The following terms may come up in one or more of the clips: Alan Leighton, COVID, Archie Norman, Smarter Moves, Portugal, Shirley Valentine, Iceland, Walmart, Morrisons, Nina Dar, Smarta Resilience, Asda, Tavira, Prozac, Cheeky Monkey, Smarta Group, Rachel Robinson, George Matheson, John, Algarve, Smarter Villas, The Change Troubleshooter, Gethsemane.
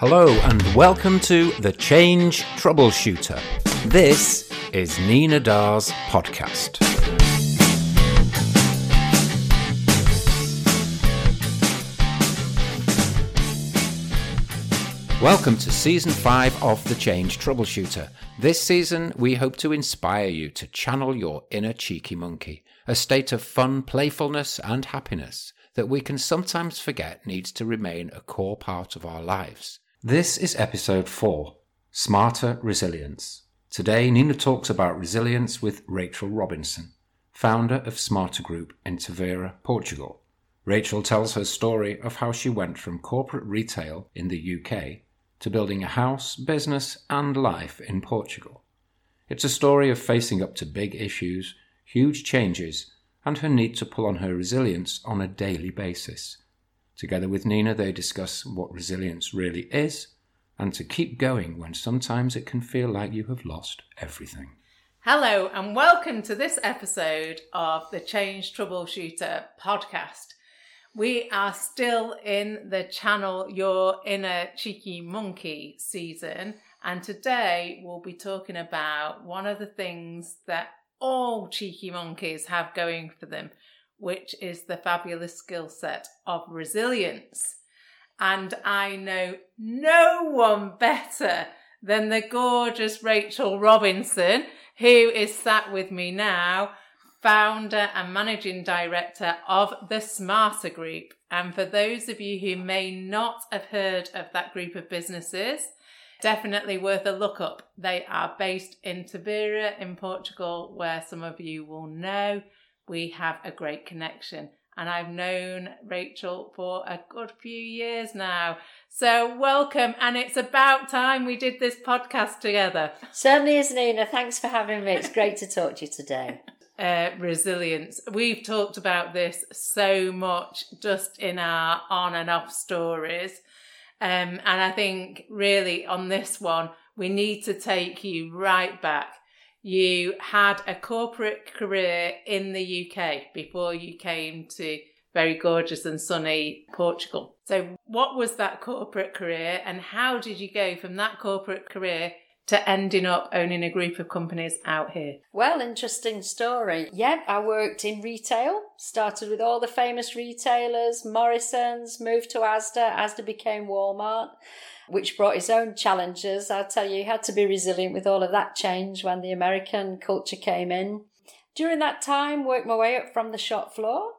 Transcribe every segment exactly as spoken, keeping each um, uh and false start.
Hello and welcome to The Change Troubleshooter. This is Nina Dar's podcast. Welcome to Season five of The Change Troubleshooter. This season, we hope to inspire you to channel your inner cheeky monkey, a state of fun, playfulness and happiness that we can sometimes forget needs to remain a core part of our lives. This is episode four, Smarter Resilience. Today, Nina talks about resilience with Rachel Robinson, founder of Smarta Group in Tavira, Portugal. Rachel tells her story of how she went from corporate retail in the U K to building a house, business and life in Portugal. It's a story of facing up to big issues, huge changes, and her need to pull on her resilience on a daily basis. Together with Nina, they discuss what resilience really is and to keep going when sometimes it can feel like you have lost everything. Hello and welcome to this episode of the Change Troubleshooter podcast. We are still in the Channel Your Inner Cheeky Monkey season, and today we'll be talking about one of the things that all cheeky monkeys have going for them, which is the fabulous skill set of resilience. And I know no one better than the gorgeous Rachel Robinson, who is sat with me now, founder and managing director of the Smarta Group. And for those of you who may not have heard of that group of businesses, definitely worth a look up. They are based in Tavira in Portugal, where some of you will know we have a great connection. And I've known Rachel for a good few years now. So welcome. And it's about time we did this podcast together. Certainly is, Nina. Thanks for having me. It's great to talk to you today. Uh, resilience. We've talked about this so much just in our on and off stories. Um, and I think really on this one, we need to take you right back. You had a corporate career in the U K before you came to very gorgeous and sunny Portugal. So what was that corporate career and how did you go from that corporate career to ending up owning a group of companies out here? Well, interesting story. Yeah, I worked in retail, started with all the famous retailers, Morrisons, moved to Asda. Asda became Walmart, which brought its own challenges. I'll tell you, you had to be resilient with all of that change when the American culture came in. During that time, worked my way up from the shop floor.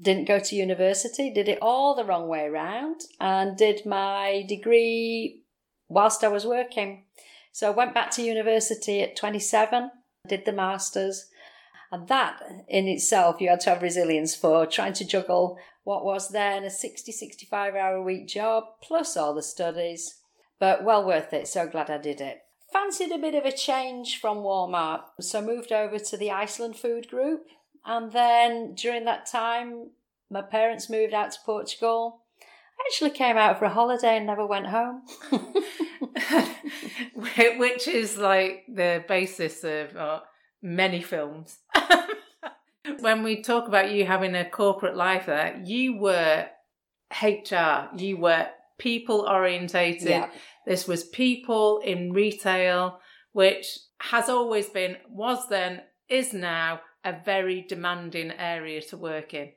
Didn't go to university, did it all the wrong way around, and did my degree whilst I was working. So I went back to university at twenty-seven, did the masters, and that in itself you had to have resilience for, trying to juggle what was then a sixty, sixty-five hour a week job, plus all the studies, but well worth it, so glad I did it. Fancied a bit of a change from Walmart, so moved over to the Iceland food group, and then during that time my parents moved out to Portugal. I actually came out for a holiday and never went home. Which is like the basis of uh, many films. When we talk about you having a corporate life there, you were H R, you were people orientated. Yeah. This was people in retail, which has always been, was then, is now a very demanding area to work in,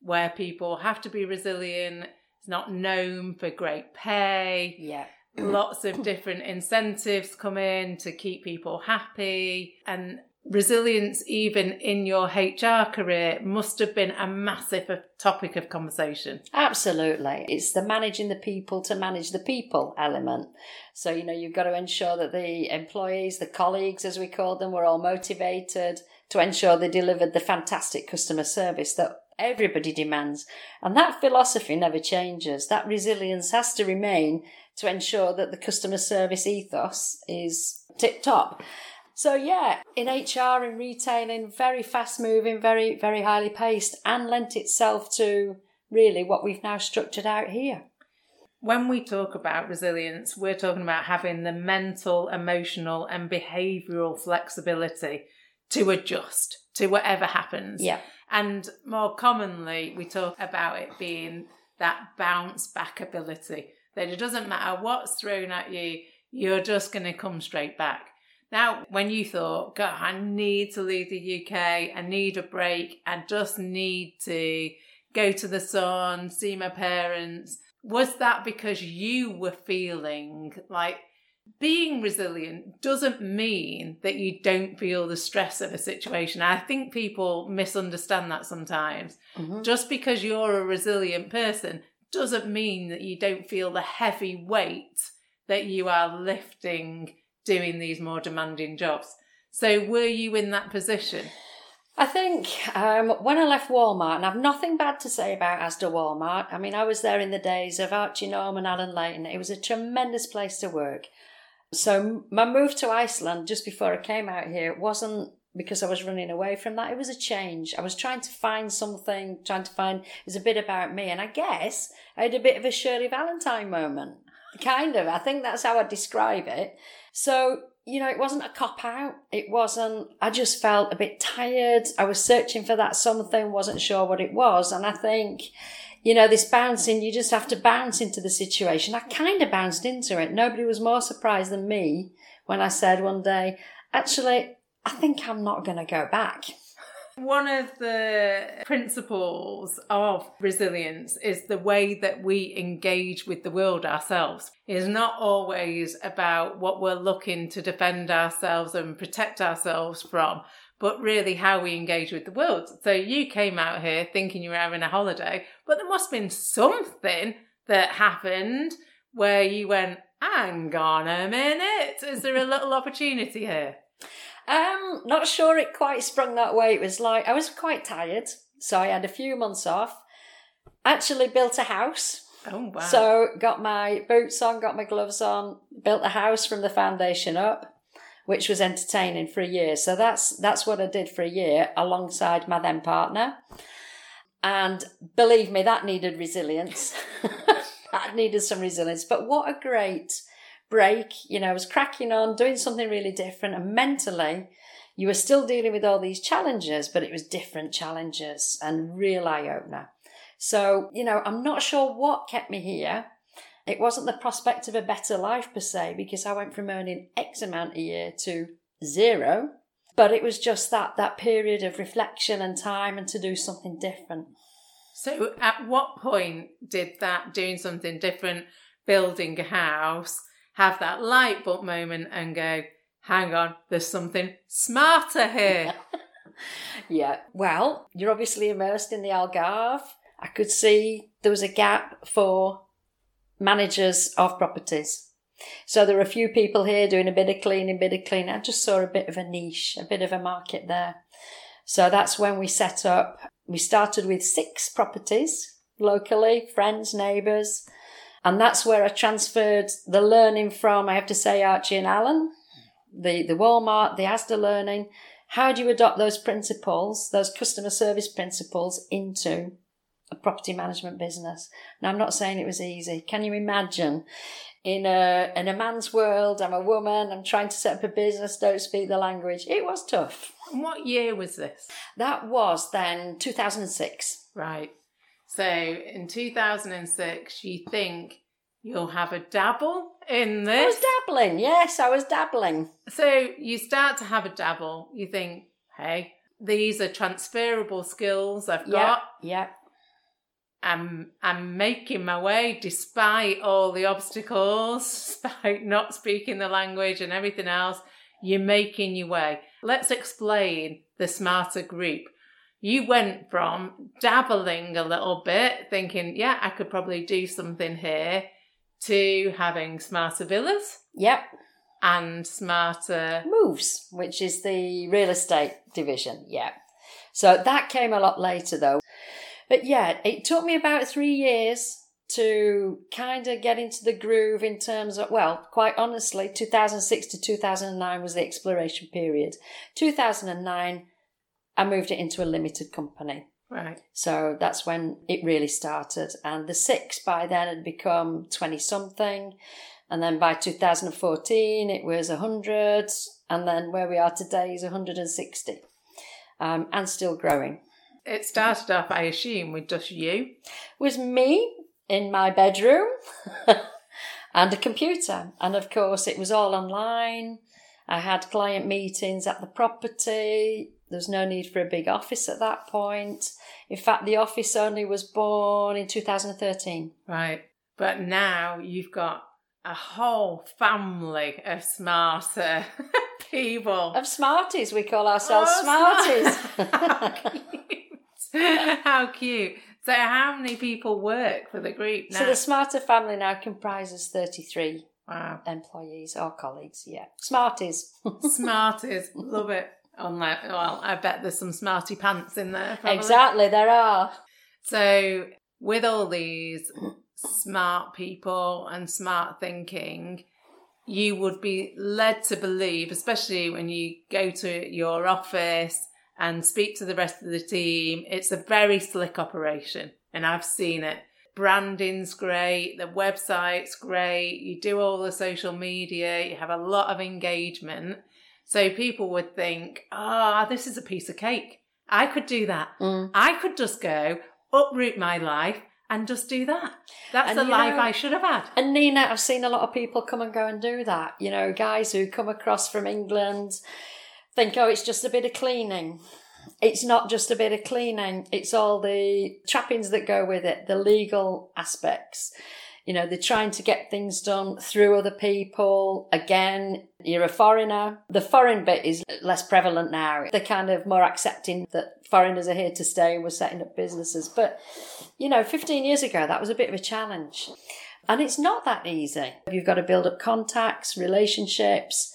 where people have to be resilient. It's not known for great pay. Yeah. Lots of different incentives come in to keep people happy, and resilience even in your H R career must have been a massive topic of conversation. Absolutely. It's the managing the people to manage the people element. So, you know, you've got to ensure that the employees, the colleagues as we called them, were all motivated to ensure they delivered the fantastic customer service that everybody demands. And that philosophy never changes. That resilience has to remain to ensure that the customer service ethos is tip-top. So yeah, in H R and retailing, very fast-moving, very, very highly paced, and lent itself to really what we've now structured out here. When we talk about resilience, we're talking about having the mental, emotional and behavioural flexibility to adjust to whatever happens. Yeah. And more commonly, we talk about it being that bounce back ability, that it doesn't matter what's thrown at you, you're just going to come straight back. Now, when you thought, God, I need to leave the U K, I need a break, I just need to go to the sun, see my parents, was that because you were feeling like being resilient doesn't mean that you don't feel the stress of a situation? I think people misunderstand that sometimes. Mm-hmm. Just because you're a resilient person doesn't mean that you don't feel the heavy weight that you are lifting doing these more demanding jobs. So were you in that position? I think um, when I left Walmart, and I've nothing bad to say about Asda Walmart. I mean, I was there in the days of Archie Norman, Alan Leighton. It was a tremendous place to work. So my move to Iceland just before I came out here wasn't because I was running away from that. It was a change. I was trying to find something, trying to find, it was a bit about me. And I guess I had a bit of a Shirley Valentine moment, kind of. I think that's how I describe it. So, you know, it wasn't a cop-out. It wasn't, I just felt a bit tired. I was searching for that something, wasn't sure what it was. And I think, you know, this bouncing, you just have to bounce into the situation. I kind of bounced into it. Nobody was more surprised than me when I said one day, actually, I think I'm not going to go back. One of the principles of resilience is the way that we engage with the world ourselves. It's not always about what we're looking to defend ourselves and protect ourselves from, but really how we engage with the world. So you came out here thinking you were having a holiday, but there must have been something that happened where you went, hang on a minute, is there a little opportunity here? Um, not sure it quite sprung that way. It was like, I was quite tired, so I had a few months off. Actually built a house. Oh, wow. So got my boots on, got my gloves on, built a house from the foundation up, which was entertaining for a year. So that's, that's what I did for a year alongside my then partner. And believe me, that needed resilience. That needed some resilience. But what a great break, you know, I was cracking on, doing something really different, and mentally you were still dealing with all these challenges, but it was different challenges and real eye-opener. So, you know, I'm not sure what kept me here. It wasn't the prospect of a better life per se, because I went from earning X amount a year to zero, but it was just that that period of reflection and time and to do something different. So at what point did that doing something different, building a house, have that light bulb moment and go, hang on, there's something smarter here? Yeah, well, you're obviously immersed in the Algarve. I could see there was a gap for managers of properties. So there were a few people here doing a bit of cleaning, bit of cleaning. I just saw a bit of a niche, a bit of a market there. So that's when we set up. We started with six properties locally, friends, neighbours. And that's where I transferred the learning from, I have to say, Archie and Alan, the, the Walmart, the Asda learning. How do you adopt those principles, those customer service principles, into a property management business? Now, I'm not saying it was easy. Can you imagine? In a, in a man's world, I'm a woman, I'm trying to set up a business, don't speak the language. It was tough. And what year was this? That was then two thousand six. Right. So in two thousand six, you think you'll have a dabble in this? I was dabbling, yes, I was dabbling. So you start to have a dabble. You think, hey, these are transferable skills I've got. Yeah, yeah. I'm, I'm making my way despite all the obstacles, despite not speaking the language and everything else. You're making your way. Let's explain the Smarter Group. You went from dabbling a little bit, thinking, yeah, I could probably do something here, to having Smarter Villas. Yep. And Smarter Moves, which is the real estate division. Yeah. So that came a lot later, though. But yeah, it took me about three years to kind of get into the groove in terms of, well, quite honestly, two thousand six to two thousand nine was the exploration period. two thousand nine... I moved it into a limited company. Right. So that's when it really started. And the six by then had become twenty-something. And then by two thousand fourteen, it was one hundred. And then where we are today is one hundred sixty. Um, and still growing. It started off, I assume, with just you. It was me in my bedroom. and a computer. And of course, it was all online. I had client meetings at the property. There was no need for a big office at that point. In fact, the office only was born in two thousand thirteen. Right. But now you've got a whole family of smarter people. Of Smarties. We call ourselves oh, Smarties. Smart. How cute. How cute. So how many people work for the group now? So the Smarter family now comprises thirty-three wow. employees or colleagues. Yeah. Smarties. Smarties. Love it. Unlike, well, I bet there's some smarty pants in there. Probably. Exactly, there are. So with all these smart people and smart thinking, you would be led to believe, especially when you go to your office and speak to the rest of the team, it's a very slick operation. And I've seen it. Branding's great, the website's great, you do all the social media, you have a lot of engagement. So people would think, ah, oh, this is a piece of cake. I could do that. Mm. I could just go, uproot my life and just do that. That's and the life know, I should have had. And Nina, I've seen a lot of people come and go and do that. You know, guys who come across from England think, oh, it's just a bit of cleaning. It's not just a bit of cleaning. It's all the trappings that go with it, the legal aspects. You know, they're trying to get things done through other people. Again, you're a foreigner. The foreign bit is less prevalent now. They're kind of more accepting that foreigners are here to stay and we're setting up businesses. But, you know, fifteen years ago, that was a bit of a challenge. And it's not that easy. You've got to build up contacts, relationships,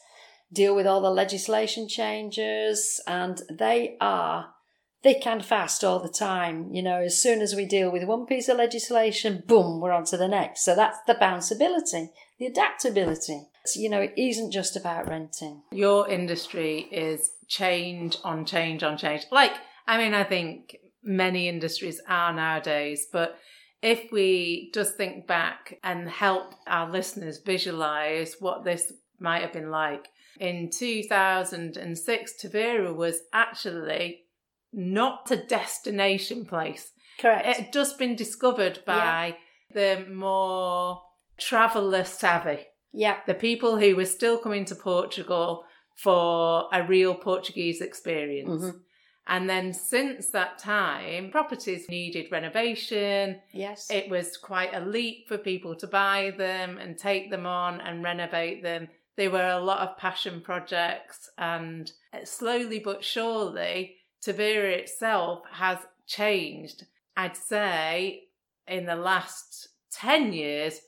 deal with all the legislation changes, and they are thick and fast all the time. You know, as soon as we deal with one piece of legislation, boom, we're on to the next. So that's the bounceability, the adaptability. So, you know, it isn't just about renting. Your industry is change on change on change. Like, I mean, I think many industries are nowadays, but if we just think back and help our listeners visualise what this might have been like. In two thousand six, Tavira was actually not a destination place. Correct. It had just been discovered by yeah. the more traveller savvy. Yeah. The people who were still coming to Portugal for a real Portuguese experience. Mm-hmm. And then since that time, properties needed renovation. Yes. It was quite a leap for people to buy them and take them on and renovate them. They were a lot of passion projects, and slowly but surely, Tavira itself has changed. I'd say in the last ten years,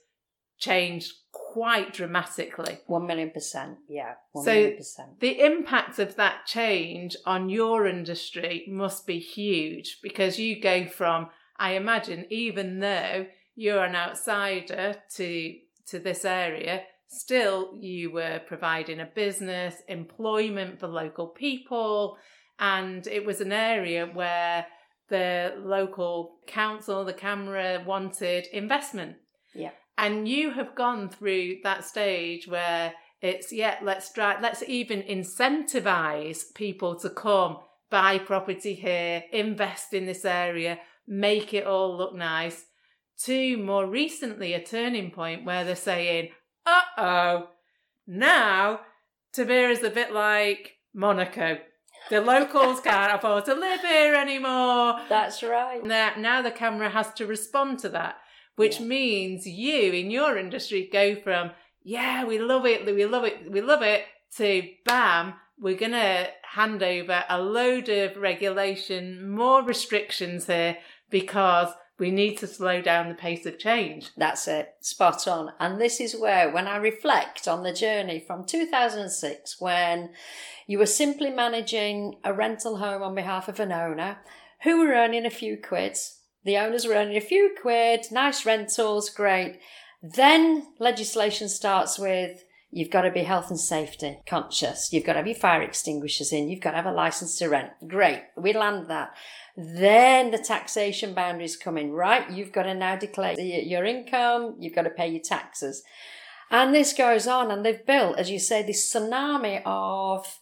changed quite dramatically. One million percent, yeah. One so million percent. The impact of that change on your industry must be huge, because you go from, I imagine, even though you're an outsider to to this area, still you were providing a business, employment for local people. And it was an area where the local council, the Camera, wanted investment. Yeah. And you have gone through that stage where it's, yeah, let's try, let's even incentivise people to come, buy property here, invest in this area, make it all look nice, to more recently a turning point where they're saying, uh-oh, now Tavira's a bit like Monaco. The locals can't afford to live here anymore. That's right. Now, now the Camera has to respond to that, which yeah. means you, in your industry, go from, yeah, we love it, we love it, we love it, to bam, we're going to hand over a load of regulation, more restrictions here, because we need to slow down the pace of change. That's it. Spot on. And this is where, when I reflect on the journey from two thousand six, when you were simply managing a rental home on behalf of an owner who were earning a few quid. The owners were earning a few quid, nice rentals, great. Then legislation starts with, you've got to be health and safety conscious. You've got to have your fire extinguishers in. You've got to have a license to rent. Great. We land that. Then the taxation boundaries come in, right? You've got to now declare your income. You've got to pay your taxes. And this goes on. And they've built, as you say, this tsunami of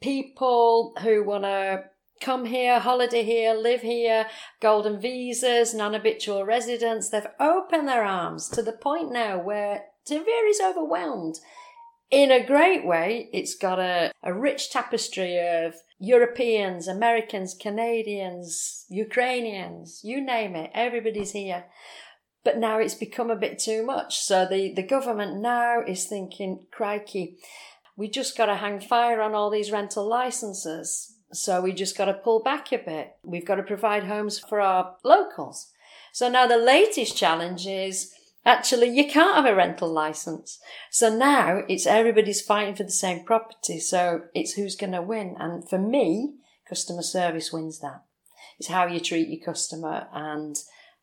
people who want to come here, holiday here, live here, golden visas, non-habitual residents. They've opened their arms to the point now where Tavira is overwhelmed. In a great way, it's got a, a rich tapestry of Europeans, Americans, Canadians, Ukrainians, you name it, everybody's here. But now it's become a bit too much. So the, the government now is thinking, crikey, we just got to hang fire on all these rental licenses. So we just got to pull back a bit. We've got to provide homes for our locals. So now the latest challenge is, actually, you can't have a rental license. So now it's everybody's fighting for the same property. So it's who's going to win. And for me, customer service wins that. It's how you treat your customer. And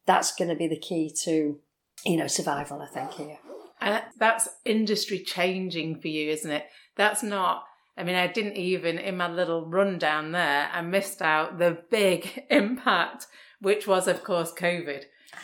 that's going to be the key to, you know, survival, I think, here. And that's industry changing for you, isn't it? That's not, I mean, I didn't even, in my little rundown there, I missed out the big impact, which was, of course, COVID.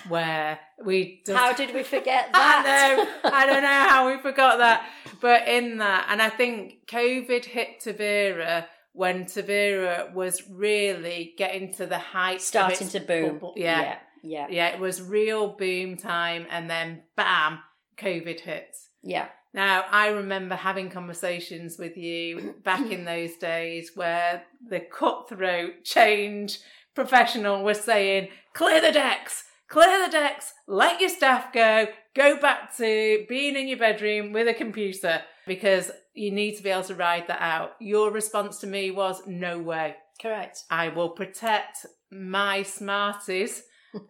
Where we just, how did we forget that? I know, I don't know how we forgot that. But in that, and I think COVID hit Tavira when Tavira was really getting to the height, starting of its to boom. Bubble. Yeah, yeah, yeah, yeah. It was real boom time, and then bam, COVID hits. Yeah. Now I remember having conversations with you back in those days where the cutthroat change professional was saying, "Clear the decks." Clear the decks, let your staff go, go back to being in your bedroom with a computer because you need to be able to ride that out. Your response to me was, no way. Correct. I will protect my Smarties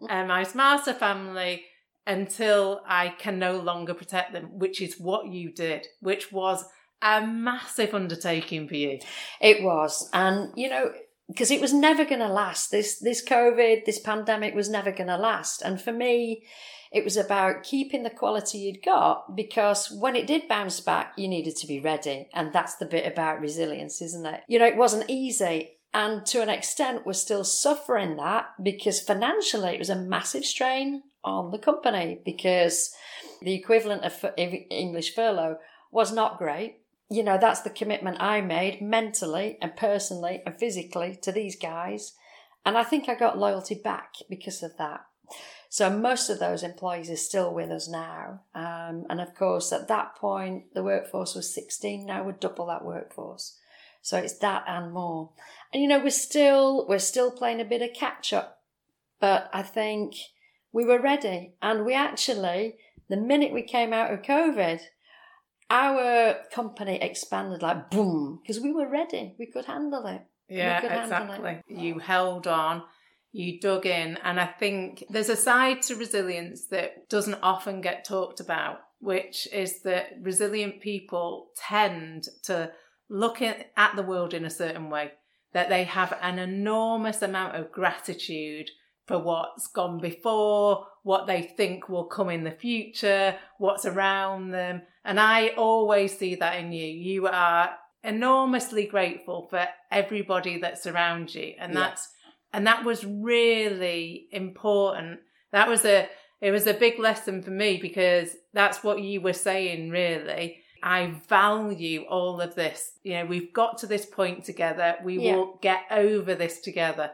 and my Smarter family until I can no longer protect them, which is what you did, which was a massive undertaking for you. It was. And, you know, because it was never going to last. This this COVID, this pandemic was never going to last. And for me, it was about keeping the quality you'd got because when it did bounce back, you needed to be ready. And that's the bit about resilience, isn't it? You know, it wasn't easy. And to an extent, we're still suffering that because financially, it was a massive strain on the company because the equivalent of English furlough was not great. You know, that's the commitment I made mentally and personally and physically to these guys. And I think I got loyalty back because of that. So most of those employees are still with us now. Um, and of course, at that point, the workforce was sixteen. Now we're double that workforce. So it's that and more. And, you know, we're still, we're still playing a bit of catch up. But I think we were ready. And we actually, the minute we came out of COVID, our company expanded like boom because we were ready. We could handle it. Yeah, we could exactly. Handle it. You held on, you dug in, and I think there's a side to resilience that doesn't often get talked about, which is that resilient people tend to look at the world in a certain way, that they have an enormous amount of gratitude for what's gone before, what they think will come in the future, what's around them. And I always see that in you. You are enormously grateful for everybody that's around you. And that's, yeah. And that was really important. That was a, it was a big lesson for me because that's what you were saying, really. I value all of this. You know, we've got to this point together. We yeah. will get over this together.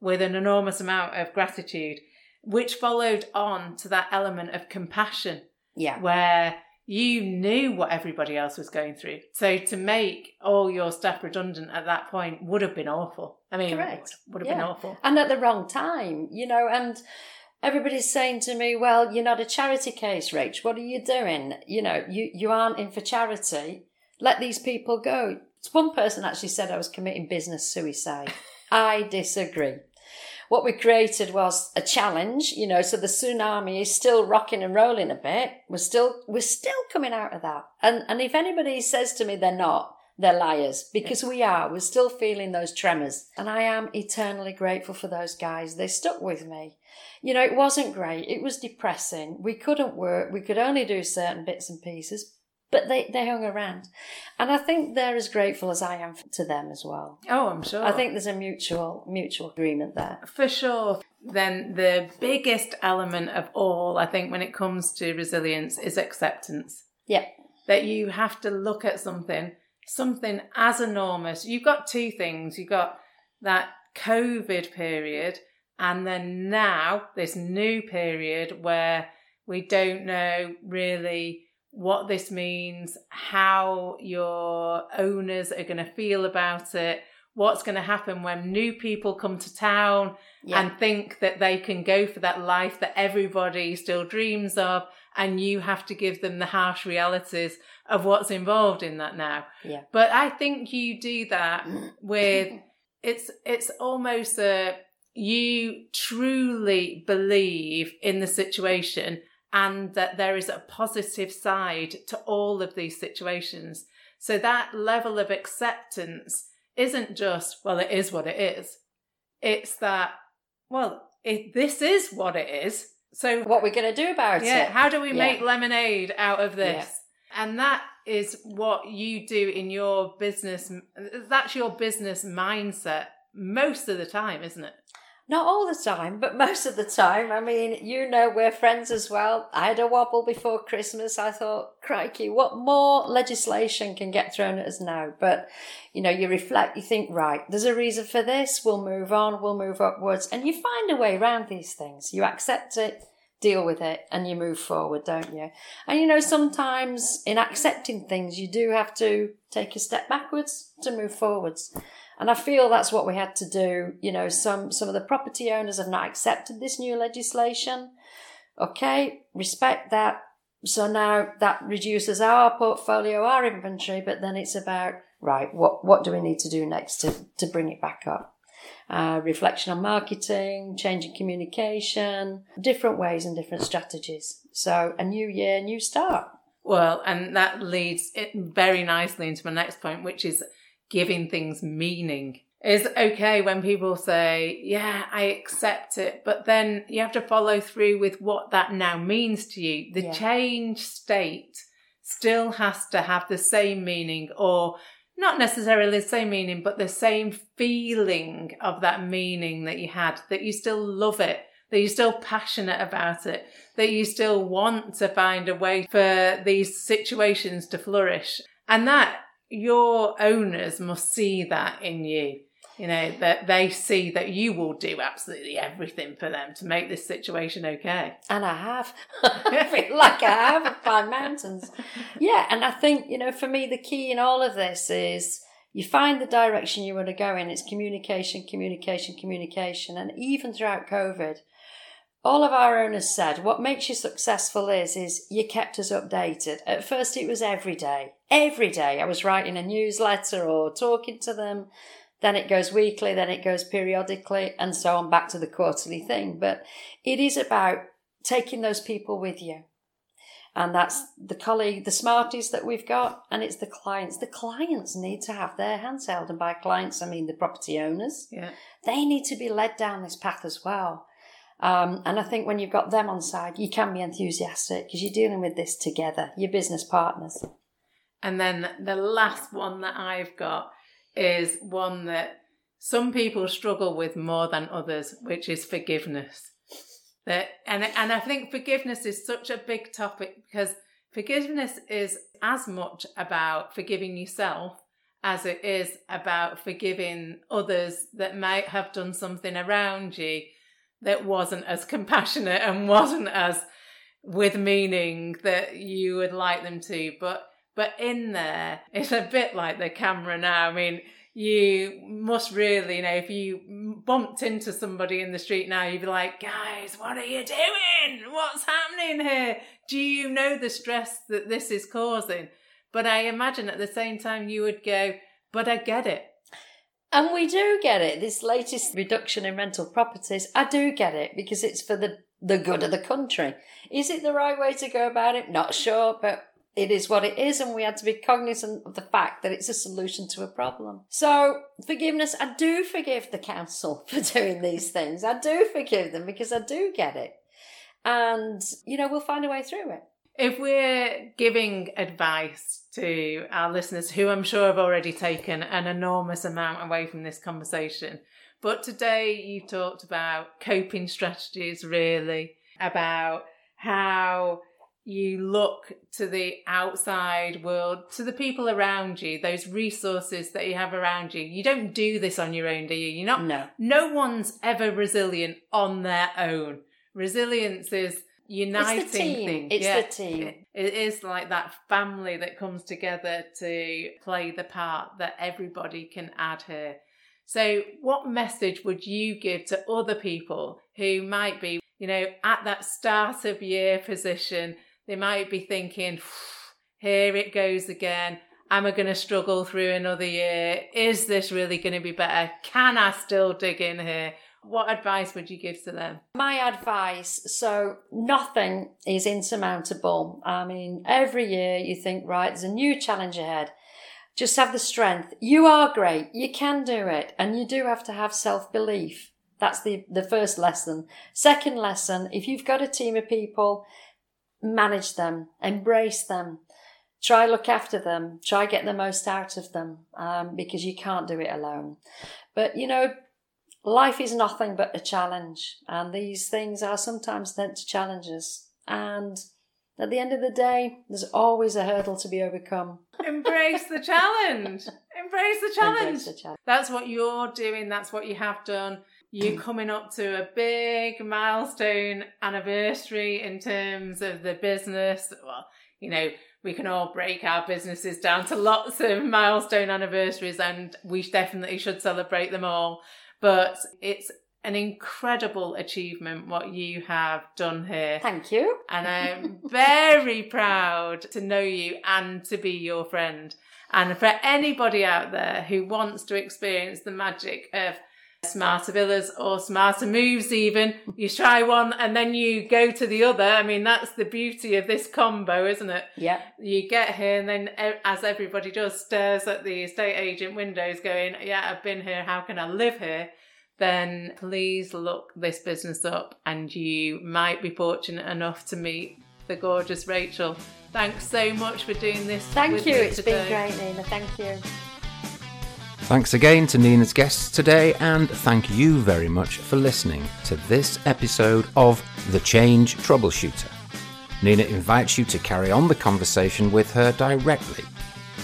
With an enormous amount of gratitude, which followed on to that element of compassion, yeah, where you knew what everybody else was going through. So to make all your staff redundant at that point would have been awful. I mean, Correct. would, would have yeah. been awful. And at the wrong time, you know, and everybody's saying to me, well, you're not a charity case, Rach. What are you doing? You know, you, you aren't in for charity. Let these people go. One person actually said I was committing business suicide. I disagree. What we created was a challenge, you know, so the tsunami is still rocking and rolling a bit. We're still, we're still coming out of that. And and if anybody says to me they're not, they're liars, because we are. We're still feeling those tremors. And I am eternally grateful for those guys. They stuck with me. You know, it wasn't great. It was depressing. We couldn't work. We could only do certain bits and pieces. But they, they hung around. And I think they're as grateful as I am to them as well. Oh, I'm sure. I think there's a mutual mutual agreement there. For sure. Then the biggest element of all, I think, when it comes to resilience is acceptance. Yeah. That you have to look at something, something as enormous. You've got two things. You've got that COVID period and then now this new period where we don't know really what this means, how your owners are going to feel about it, what's going to happen when new people come to town yeah. and think that they can go for that life that everybody still dreams of, and you have to give them the harsh realities of what's involved in that now. Yeah. But I think you do that with, it's it's almost a, you truly believe in the situation and that there is a positive side to all of these situations. So that level of acceptance isn't just, well, it is what it is. It's that, well, it, this is what it is. So what are we going to do about yeah, it? Yeah, how do we yeah. make lemonade out of this? Yeah. And that is what you do in your business. That's your business mindset most of the time, isn't it? Not all the time, but most of the time. I mean, you know, we're friends as well. I had a wobble before Christmas. I thought, crikey, what more legislation can get thrown at us now? But, you know, you reflect, you think, right, there's a reason for this. We'll move on. We'll move upwards. And you find a way around these things. You accept it, deal with it, and you move forward, don't you? And, you know, sometimes in accepting things, you do have to take a step backwards to move forwards. And I feel that's what we had to do. You know, some, some of the property owners have not accepted this new legislation. Okay, respect that. So now that reduces our portfolio, our inventory, but then it's about, right, what, what do we need to do next to, to bring it back up? Uh, reflection on marketing, changing communication, different ways and different strategies. So a new year, new start. Well, and that leads it very nicely into my next point, which is giving things meaning. Is okay when people say, yeah, I accept it, but then you have to follow through with what that now means to you. The yeah. change state still has to have the same meaning, or not necessarily the same meaning, but the same feeling of that meaning that you had, that you still love it, that you're still passionate about it, that you still want to find a way for these situations to flourish. And that your owners must see that in you, you know, that they see that you will do absolutely everything for them to make this situation okay. And I have. I feel like I have at Pine Mountains. Yeah, and I think, you know, for me, the key in all of this is you find the direction you want to go in. It's communication, communication, communication. And even throughout COVID, all of our owners said, what makes you successful is, is you kept us updated. At first it was every day. Every day I was writing a newsletter or talking to them. Then it goes weekly, then it goes periodically, and so on, back to the quarterly thing. But it is about taking those people with you. And that's the colleague, the Smarties that we've got, and it's the clients. The clients need to have their hands held. And by clients, I mean the property owners. Yeah. They need to be led down this path as well. Um, and I think when you've got them on side, you can be enthusiastic because you're dealing with this together, your business partners. And then the last one that I've got is one that some people struggle with more than others, which is forgiveness. That, and, and I think forgiveness is such a big topic because forgiveness is as much about forgiving yourself as it is about forgiving others that might have done something around you that wasn't as compassionate and wasn't as with meaning that you would like them to. But but in there, it's a bit like the camera now. I mean, you must really, you know, if you bumped into somebody in the street now, you'd be like, guys, what are you doing? What's happening here? Do you know the stress that this is causing? But I imagine at the same time you would go, but I get it. And we do get it. This latest reduction in rental properties, I do get it because it's for the, the good of the country. Is it the right way to go about it? Not sure, but it is what it is. And we had to be cognizant of the fact that it's a solution to a problem. So forgiveness, I do forgive the council for doing these things. I do forgive them because I do get it. And, you know, we'll find a way through it. If we're giving advice to our listeners, who I'm sure have already taken an enormous amount away from this conversation, but today you talked about coping strategies, really, about how you look to the outside world, to the people around you, those resources that you have around you. You don't do this on your own, do you? You're not, no. No one's ever resilient on their own. Resilience is uniting it's the team. thing. It's yeah. the team. It is like that family that comes together to play the part that everybody can add here. So what message would you give to other people who might be, you know, at that start of year position? They might be thinking, here it goes again. Am I going to struggle through another year? Is this really going to be better? Can I still dig in here? What advice would you give to them? My advice, so nothing is insurmountable. I mean, every year you think, right, there's a new challenge ahead. Just have the strength. You are great. You can do it. And you do have to have self-belief. That's the, the first lesson. Second lesson, if you've got a team of people, manage them, embrace them, try look after them, try get the most out of them, um, because you can't do it alone. But, you know, life is nothing but a challenge, and these things are sometimes meant to challenge us. And at the end of the day, there's always a hurdle to be overcome. Embrace the challenge. Embrace the challenge. Embrace the challenge. That's what you're doing. That's what you have done. You're coming up to a big milestone anniversary in terms of the business. Well, you know, we can all break our businesses down to lots of milestone anniversaries, and we definitely should celebrate them all. But it's an incredible achievement what you have done here. Thank you. And I'm very proud to know you and to be your friend. And for anybody out there who wants to experience the magic of Smarter Villas or Smarter Moves, even, you try one and then you go to the other. I mean, that's the beauty of this combo, isn't it? Yeah. You get here and then, as everybody does, stares at the estate agent windows going, yeah, I've been here, how can I live here? Then please look this business up, and you might be fortunate enough to meet the gorgeous Rachel. Thanks so much for doing this. Thank you. It's been great, Nina. Thank you. Thanks again to Nina's guests today, and thank you very much for listening to this episode of The Change Troubleshooter. Nina invites you to carry on the conversation with her directly.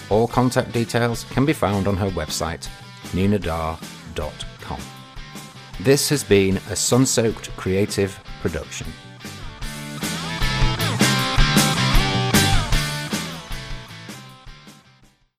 All contact details can be found on her website, nina dar dot com. This has been a Sun-Soaked Creative production.